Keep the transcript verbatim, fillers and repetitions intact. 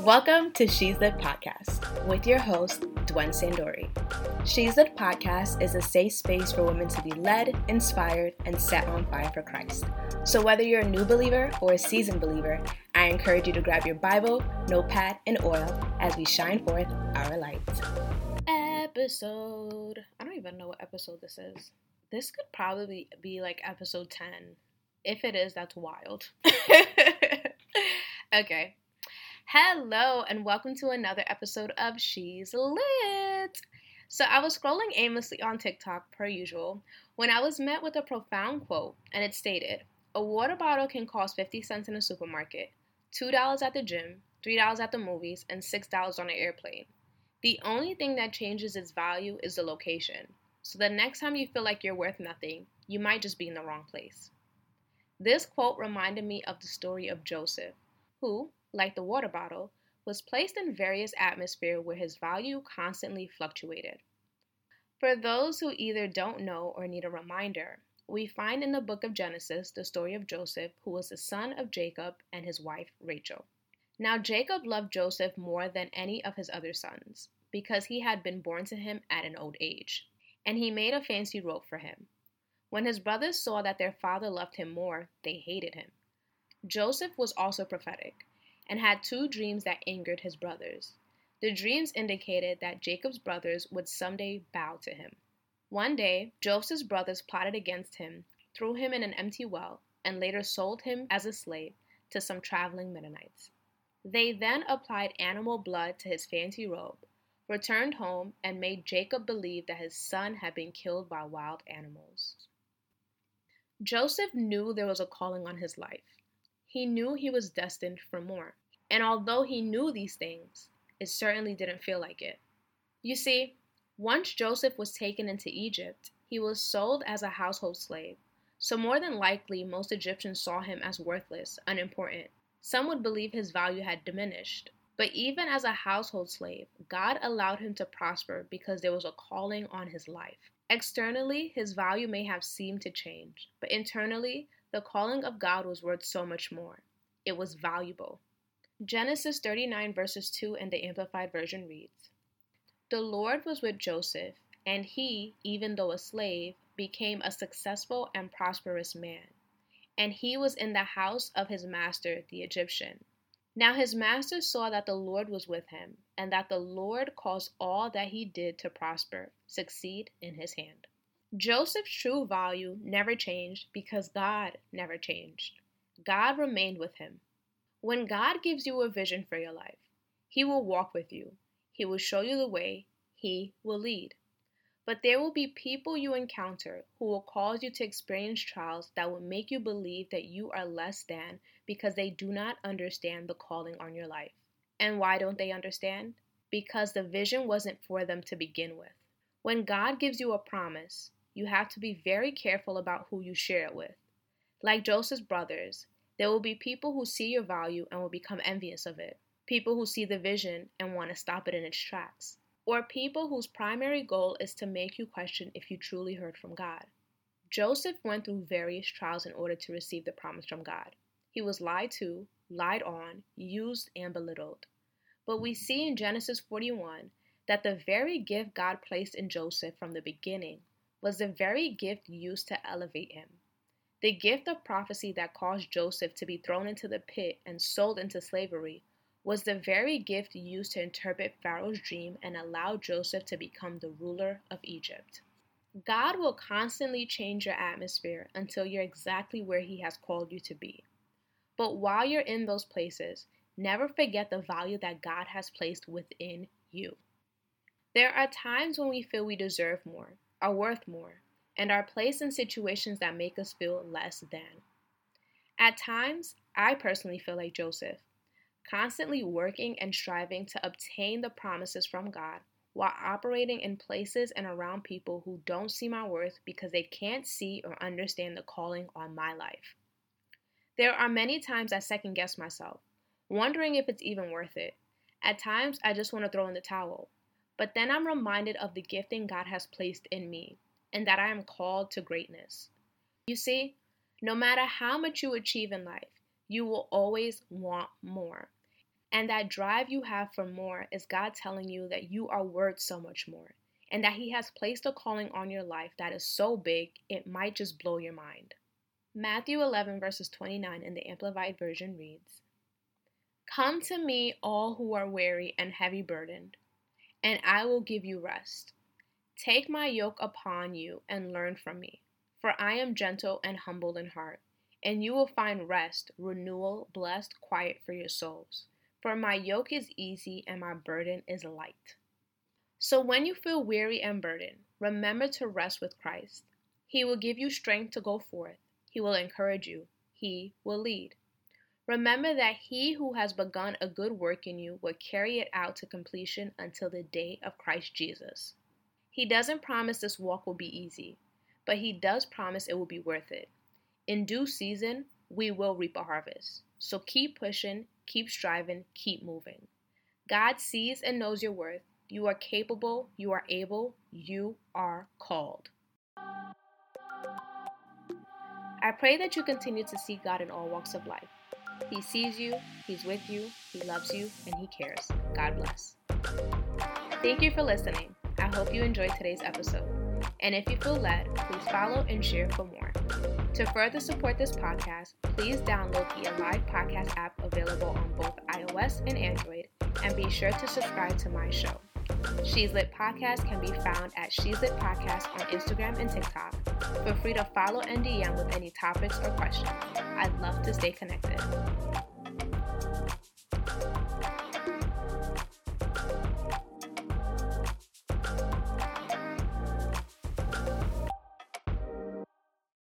Welcome to She's Lit Podcast with your host, Dwayne Sandori. She's Lit Podcast is a safe space for women to be led, inspired, and set on fire for Christ. So whether you're a new believer or a seasoned believer, I encourage you to grab your Bible, notepad, and oil as we shine forth our light. Episode... I don't even know what episode this is. This could probably be like episode ten. If it is, that's wild. Okay. Hello and welcome to another episode of She's Lit. So I was scrolling aimlessly on TikTok per usual when I was met with a profound quote, and it stated, a water bottle can cost fifty cents in a supermarket, two dollars at the gym, three dollars at the movies, and six dollars on an airplane. The only thing that changes its value is the location. So the next time you feel like you're worth nothing, you might just be in the wrong place. This quote reminded me of the story of Joseph, who, like the water bottle, was placed in various atmospheres where his value constantly fluctuated. For those who either don't know or need a reminder, we find in the book of Genesis the story of Joseph, who was the son of Jacob and his wife Rachel. Now Jacob loved Joseph more than any of his other sons, because he had been born to him at an old age, and he made a fancy robe for him. When his brothers saw that their father loved him more, they hated him. Joseph was also prophetic, and had two dreams that angered his brothers. The dreams indicated that Jacob's brothers would someday bow to him. One day, Joseph's brothers plotted against him, threw him in an empty well, and later sold him as a slave to some traveling Midianites. They then applied animal blood to his fancy robe, returned home, and made Jacob believe that his son had been killed by wild animals. Joseph knew there was a calling on his life. He knew he was destined for more. And although he knew these things, it certainly didn't feel like it. You see, once Joseph was taken into Egypt, he was sold as a household slave. So more than likely, most Egyptians saw him as worthless, unimportant. Some would believe his value had diminished. But even as a household slave, God allowed him to prosper because there was a calling on his life. Externally, his value may have seemed to change, but internally, the calling of God was worth so much more. It was valuable. Genesis thirty-nine verses two in the Amplified Version reads, the Lord was with Joseph, and he, even though a slave, became a successful and prosperous man. And he was in the house of his master, the Egyptian. Now his master saw that the Lord was with him, and that the Lord caused all that he did to prosper, succeed in his hand. Joseph's true value never changed because God never changed. God remained with him. When God gives you a vision for your life, he will walk with you. He will show you the way. He will lead. But there will be people you encounter who will cause you to experience trials that will make you believe that you are less than because they do not understand the calling on your life. And why don't they understand? Because the vision wasn't for them to begin with. When God gives you a promise, you have to be very careful about who you share it with. Like Joseph's brothers, there will be people who see your value and will become envious of it. People who see the vision and want to stop it in its tracks. Or people whose primary goal is to make you question if you truly heard from God. Joseph went through various trials in order to receive the promise from God. He was lied to, lied on, used, and belittled. But we see in Genesis forty-one that the very gift God placed in Joseph from the beginning was the very gift used to elevate him. The gift of prophecy that caused Joseph to be thrown into the pit and sold into slavery was the very gift used to interpret Pharaoh's dream and allow Joseph to become the ruler of Egypt. God will constantly change your atmosphere until you're exactly where he has called you to be. But while you're in those places, never forget the value that God has placed within you. There are times when we feel we deserve more, are worth more, and are placed in situations that make us feel less than. At times, I personally feel like Joseph, constantly working and striving to obtain the promises from God while operating in places and around people who don't see my worth because they can't see or understand the calling on my life. There are many times I second-guess myself, wondering if it's even worth it. At times, I just want to throw in the towel. But then I'm reminded of the gifting God has placed in me and that I am called to greatness. You see, no matter how much you achieve in life, you will always want more. And that drive you have for more is God telling you that you are worth so much more, and that He has placed a calling on your life that is so big, it might just blow your mind. Matthew eleven verses twenty-nine in the Amplified Version reads, "Come to me, all who are weary and heavy burdened, and I will give you rest. Take my yoke upon you and learn from me, for I am gentle and humble in heart, and you will find rest, renewal, blessed quiet for your souls. For my yoke is easy and my burden is light." So when you feel weary and burdened, remember to rest with Christ. He will give you strength to go forth. He will encourage you. He will lead. Remember that He who has begun a good work in you will carry it out to completion until the day of Christ Jesus. He doesn't promise this walk will be easy, but He does promise it will be worth it. In due season, we will reap a harvest. So keep pushing, keep striving, keep moving. God sees and knows your worth. You are capable, you are able, you are called. I pray that you continue to seek God in all walks of life. He sees you, He's with you, He loves you, and He cares. God bless. Thank you for listening. I hope you enjoyed today's episode. And if you feel led, please follow and share for more. To further support this podcast, please download the ALIVE podcast app available on both iOS and Android, and be sure to subscribe to my show. She's Lit Podcast can be found at She's Lit Podcast on Instagram and TikTok. Feel free to follow and D M with any topics or questions. I'd love to stay connected.